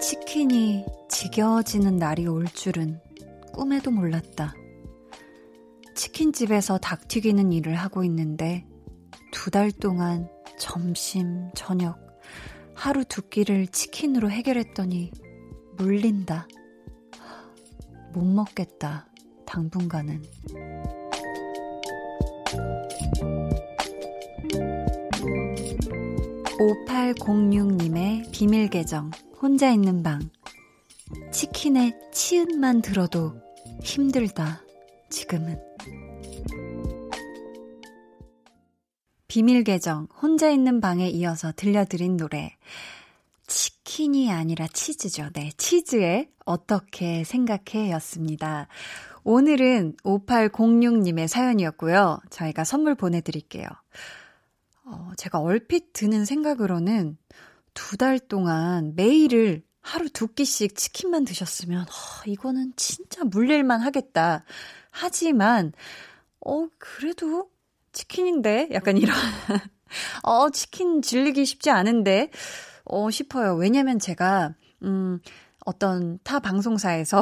치킨이 지겨워지는 날이 올 줄은 꿈에도 몰랐다. 치킨집에서 닭 튀기는 일을 하고 있는데 두 달 동안 점심, 저녁 하루 두 끼를 치킨으로 해결했더니 물린다. 못 먹겠다. 당분간은. 오팔공육님의 비밀 계정 혼자 있는 방. 치킨의 치은만 들어도 힘들다. 지금은. 비밀 계정 혼자 있는 방에 이어서 들려드린 노래, 치킨이 아니라 치즈죠. 네, 치즈에 어떻게 생각해 였습니다. 오늘은 오팔공육님의 사연이었고요. 저희가 선물 보내드릴게요. 어, 제가 얼핏 드는 생각으로는 두 달 동안 매일을 하루 두 끼씩 치킨만 드셨으면 어, 이거는 진짜 물릴만 하겠다. 하지만 어 그래도 치킨인데 약간 이런 어 치킨 질리기 쉽지 않은데 어 싶어요. 왜냐면 제가 음 어떤 타 방송사에서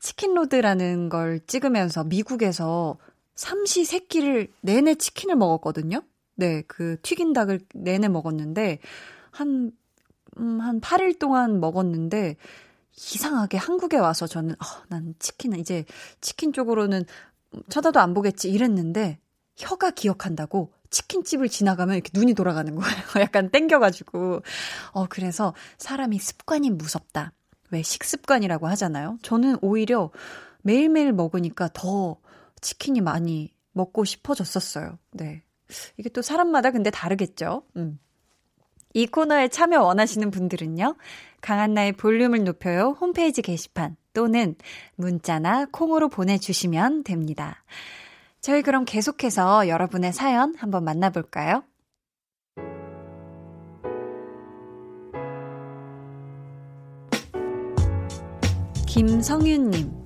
치킨로드라는 걸 찍으면서 미국에서 삼시 세끼를 내내 치킨을 먹었거든요. 네, 그 튀긴 닭을 내내 먹었는데 한 음, 한 팔 일 동안 먹었는데 이상하게 한국에 와서 저는 어, 난 치킨은 이제 치킨 쪽으로는 쳐다도 안 보겠지 이랬는데 혀가 기억한다고 치킨집을 지나가면 이렇게 눈이 돌아가는 거예요. 약간 땡겨가지고. 어, 그래서 사람이 습관이 무섭다. 왜 식습관이라고 하잖아요. 저는 오히려 매일매일 먹으니까 더 치킨이 많이 먹고 싶어졌었어요. 네. 이게 또 사람마다 근데 다르겠죠. 음. 이 코너에 참여 원하시는 분들은요. 강한나의 볼륨을 높여요. 홈페이지 게시판 또는 문자나 콩으로 보내주시면 됩니다. 저희 그럼 계속해서 여러분의 사연 한번 만나볼까요? 김성윤님,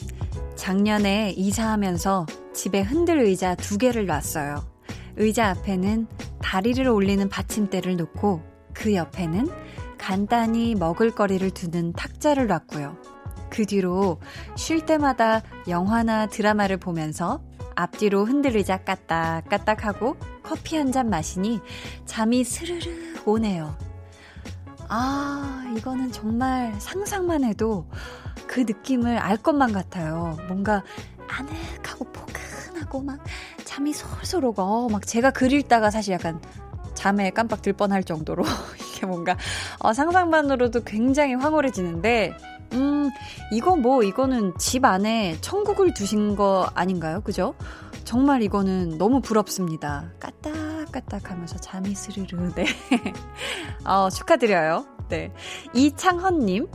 작년에 이사하면서 집에 흔들 의자 두 개를 놨어요. 의자 앞에는 다리를 올리는 받침대를 놓고 그 옆에는 간단히 먹을 거리를 두는 탁자를 놨고요. 그 뒤로 쉴 때마다 영화나 드라마를 보면서 앞뒤로 흔들리자 까딱까딱하고 커피 한 잔 마시니 잠이 스르르 오네요. 아, 이거는 정말 상상만 해도 그 느낌을 알 것만 같아요. 뭔가 아늑하고 포근하고 막 잠이 솔솔 오고 막 제가 글 읽다가 사실 약간 잠에 깜빡 들 뻔할 정도로 이게 뭔가 어, 상상만으로도 굉장히 황홀해지는데 음, 이거 뭐, 이거는 집 안에 천국을 두신 거 아닌가요? 그죠? 정말 이거는 너무 부럽습니다. 까딱까딱 하면서 잠이 스르르, 네. 어, 축하드려요. 네. 이창헌님,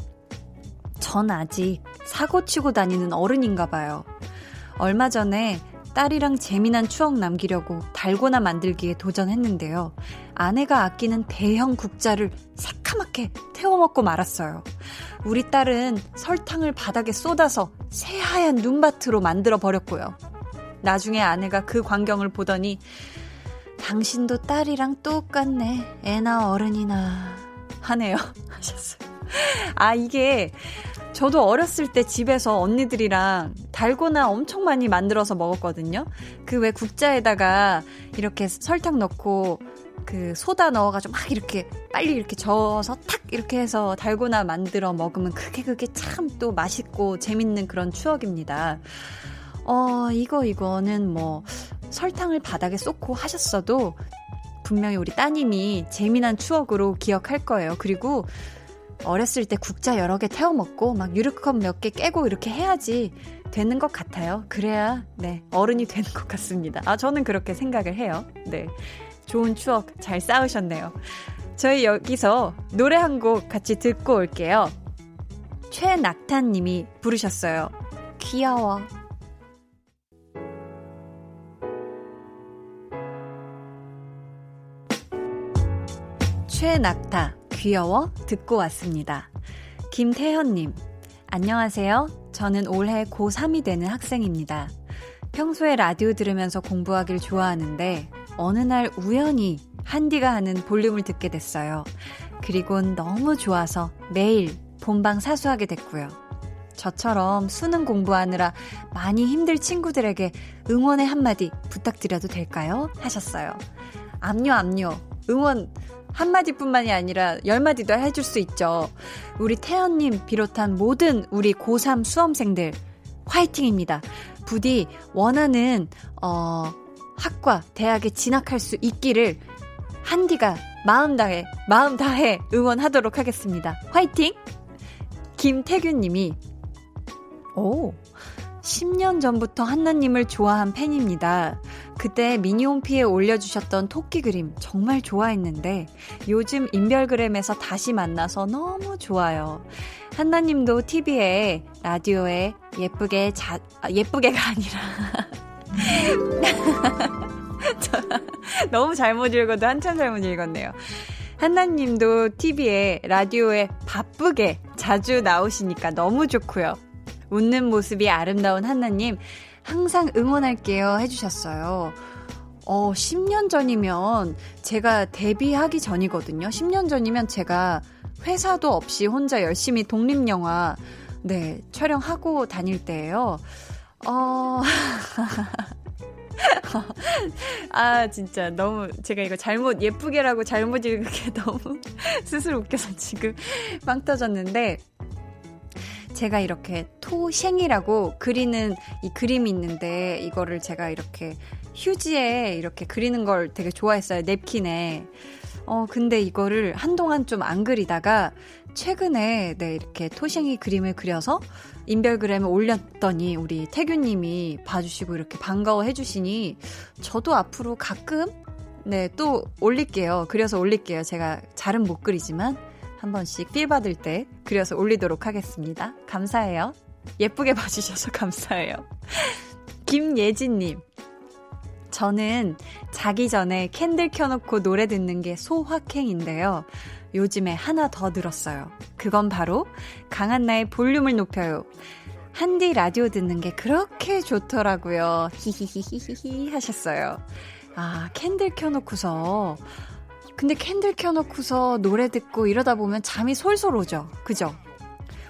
전 아직 사고 치고 다니는 어른인가 봐요. 얼마 전에 딸이랑 재미난 추억 남기려고 달고나 만들기에 도전했는데요. 아내가 아끼는 대형 국자를 새카맣게 태워먹고 말았어요. 우리 딸은 설탕을 바닥에 쏟아서 새하얀 눈밭으로 만들어버렸고요. 나중에 아내가 그 광경을 보더니 당신도 딸이랑 똑같네. 애나 어른이나 하네요. 하셨어요. 아, 이게 저도 어렸을 때 집에서 언니들이랑 달고나 엄청 많이 만들어서 먹었거든요. 그 왜 국자에다가 이렇게 설탕 넣고 그 소다 넣어가지고 막 이렇게 빨리 이렇게 저어서 탁 이렇게 해서 달고나 만들어 먹으면 그게 그게 참 또 맛있고 재밌는 그런 추억입니다. 어, 이거 이거는 뭐 설탕을 바닥에 쏟고 하셨어도 분명히 우리 따님이 재미난 추억으로 기억할 거예요. 그리고 어렸을 때 국자 여러 개 태워 먹고 막 유리컵 몇 개 깨고 이렇게 해야지 되는 것 같아요. 그래야 네 어른이 되는 것 같습니다. 아 저는 그렇게 생각을 해요. 네 좋은 추억 잘 쌓으셨네요. 저희 여기서 노래 한 곡 같이 듣고 올게요. 최낙타님이 부르셨어요. 귀여워. 최낙타 귀여워 듣고 왔습니다. 김태현님, 안녕하세요. 저는 올해 고삼이 되는 학생입니다. 평소에 라디오 들으면서 공부하기를 좋아하는데 어느 날 우연히 한디가 하는 볼륨을 듣게 됐어요. 그리곤 너무 좋아서 매일 본방 사수하게 됐고요. 저처럼 수능 공부하느라 많이 힘들 친구들에게 응원의 한마디 부탁드려도 될까요? 하셨어요. 압류 압류 응원 한마디뿐만이 아니라 열마디도 해줄 수 있죠. 우리 태연님 비롯한 모든 우리 고삼 수험생들 화이팅입니다. 부디 원하는 어, 학과, 대학에 진학할 수 있기를 한디가 마음 다해, 마음 다해 응원하도록 하겠습니다. 화이팅! 김태균님이 오, 십 년 전부터 한나님을 좋아한 팬입니다. 그때 미니홈피에 올려주셨던 토끼 그림 정말 좋아했는데 요즘 인별그램에서 다시 만나서 너무 좋아요. 한나님도 티비에 라디오에 예쁘게 자, 아, 예쁘게가 아니라 저, 너무 잘못 읽어도 한참 잘못 읽었네요. 한나님도 티비에 라디오에 바쁘게 자주 나오시니까 너무 좋고요. 웃는 모습이 아름다운 한나님 항상 응원할게요 해주셨어요. 어, 십 년 전이면 제가 데뷔하기 전이거든요. 십 년 전이면 제가 회사도 없이 혼자 열심히 독립영화 네, 촬영하고 다닐 때예요. 어... 아 진짜 너무 제가 이거 잘못 예쁘게라고 잘못 읽게 너무 스스로 웃겨서 지금 빵 터졌는데 제가 이렇게 토생이라고 그리는 이 그림이 있는데 이거를 제가 이렇게 휴지에 이렇게 그리는 걸 되게 좋아했어요. 냅킨에. 어 근데 이거를 한동안 좀 안 그리다가 최근에 네 이렇게 토생이 그림을 그려서 인별그램에 올렸더니 우리 태균님이 봐주시고 이렇게 반가워해 주시니 저도 앞으로 가끔 네 또 올릴게요. 그려서 올릴게요. 제가 잘은 못 그리지만 한 번씩 필 받을 때 그려서 올리도록 하겠습니다. 감사해요. 예쁘게 봐주셔서 감사해요. 김예진님, 저는 자기 전에 캔들 켜놓고 노래 듣는 게 소확행인데요. 요즘에 하나 더 늘었어요. 그건 바로 강한나의 볼륨을 높여요. 한디 라디오 듣는 게 그렇게 좋더라고요. 히히히히히 하셨어요. 아, 캔들 켜놓고서 근데 캔들 켜놓고서 노래 듣고 이러다 보면 잠이 솔솔 오죠. 그죠?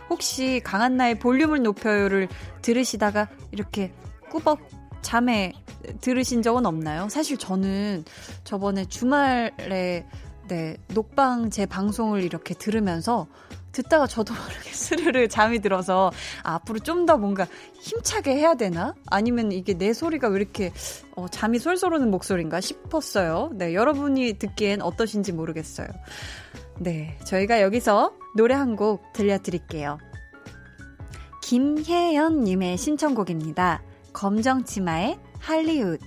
혹시 강한나의 볼륨을 높여요를 들으시다가 이렇게 꾸벅 잠에 들으신 적은 없나요? 사실 저는 저번에 주말에 네, 녹방 제 방송을 이렇게 들으면서 듣다가 저도 모르게 스르르 잠이 들어서 아, 앞으로 좀 더 뭔가 힘차게 해야 되나? 아니면 이게 내 소리가 왜 이렇게 어, 잠이 솔솔 오는 목소리인가 싶었어요. 네, 여러분이 듣기엔 어떠신지 모르겠어요. 네, 저희가 여기서 노래 한 곡 들려드릴게요. 김혜연님의 신청곡입니다. 검정치마의 할리우드.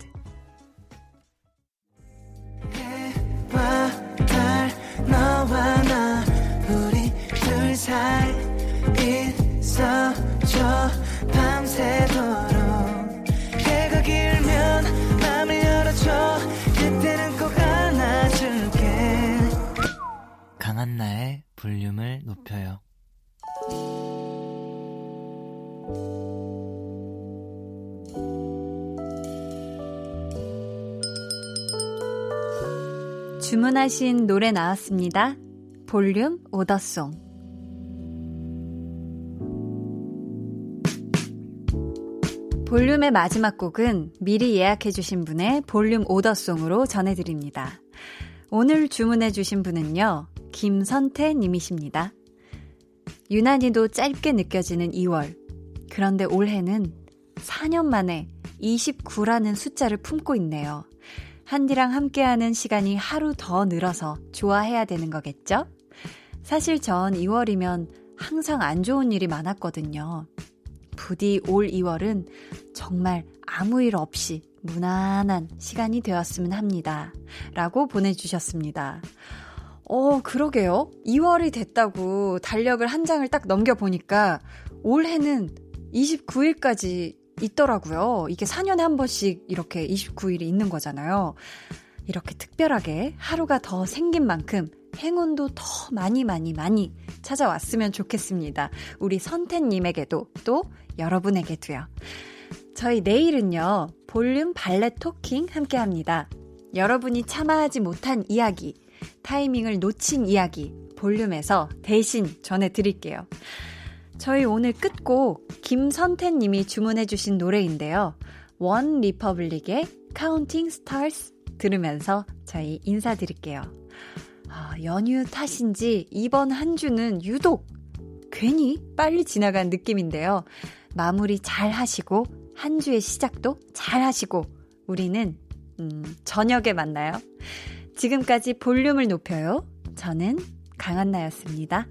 해와 달 너와 나 우리 둘 사이 있어줘 밤새도록 해가 길면 맘을 열어줘 그때는 꼭 안아줄게 강한나의 볼륨을 높여요. 주문하신 노래 나왔습니다. 볼륨 오더송. 볼륨의 마지막 곡은 미리 예약해주신 분의 볼륨 오더송으로 전해드립니다. 오늘 주문해주신 분은요, 김선태님이십니다. 유난히도 짧게 느껴지는 이월. 그런데 올해는 사 년 만에 이십구라는 숫자를 품고 있네요. 한디랑 함께하는 시간이 하루 더 늘어서 좋아해야 되는 거겠죠? 사실 전 이월이면 항상 안 좋은 일이 많았거든요. 부디 올 이월은 정말 아무 일 없이 무난한 시간이 되었으면 합니다. 라고 보내주셨습니다. 어, 그러게요. 이월이 됐다고 달력을 한 장을 딱 넘겨보니까 올해는 이십구일까지 있더라고요. 이게 사 년에 한 번씩 이렇게 이십구 일이 있는 거잖아요. 이렇게 특별하게 하루가 더 생긴 만큼 행운도 더 많이 많이 많이 찾아왔으면 좋겠습니다. 우리 선태님에게도 또 여러분에게도요. 저희 내일은요. 볼륨 발레 토킹 함께합니다. 여러분이 참아하지 못한 이야기, 타이밍을 놓친 이야기 볼륨에서 대신 전해드릴게요. 저희 오늘 끝곡 김선태님이 주문해주신 노래인데요. 원 리퍼블릭의 카운팅 스타즈 들으면서 저희 인사드릴게요. 아, 연휴 탓인지 이번 한 주는 유독 괜히 빨리 지나간 느낌인데요. 마무리 잘 하시고 한 주의 시작도 잘 하시고 우리는 음, 저녁에 만나요. 지금까지 볼륨을 높여요. 저는 강한나였습니다.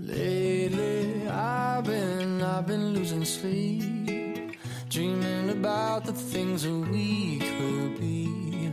Lately I've been, I've been losing sleep Dreaming about the things that we could be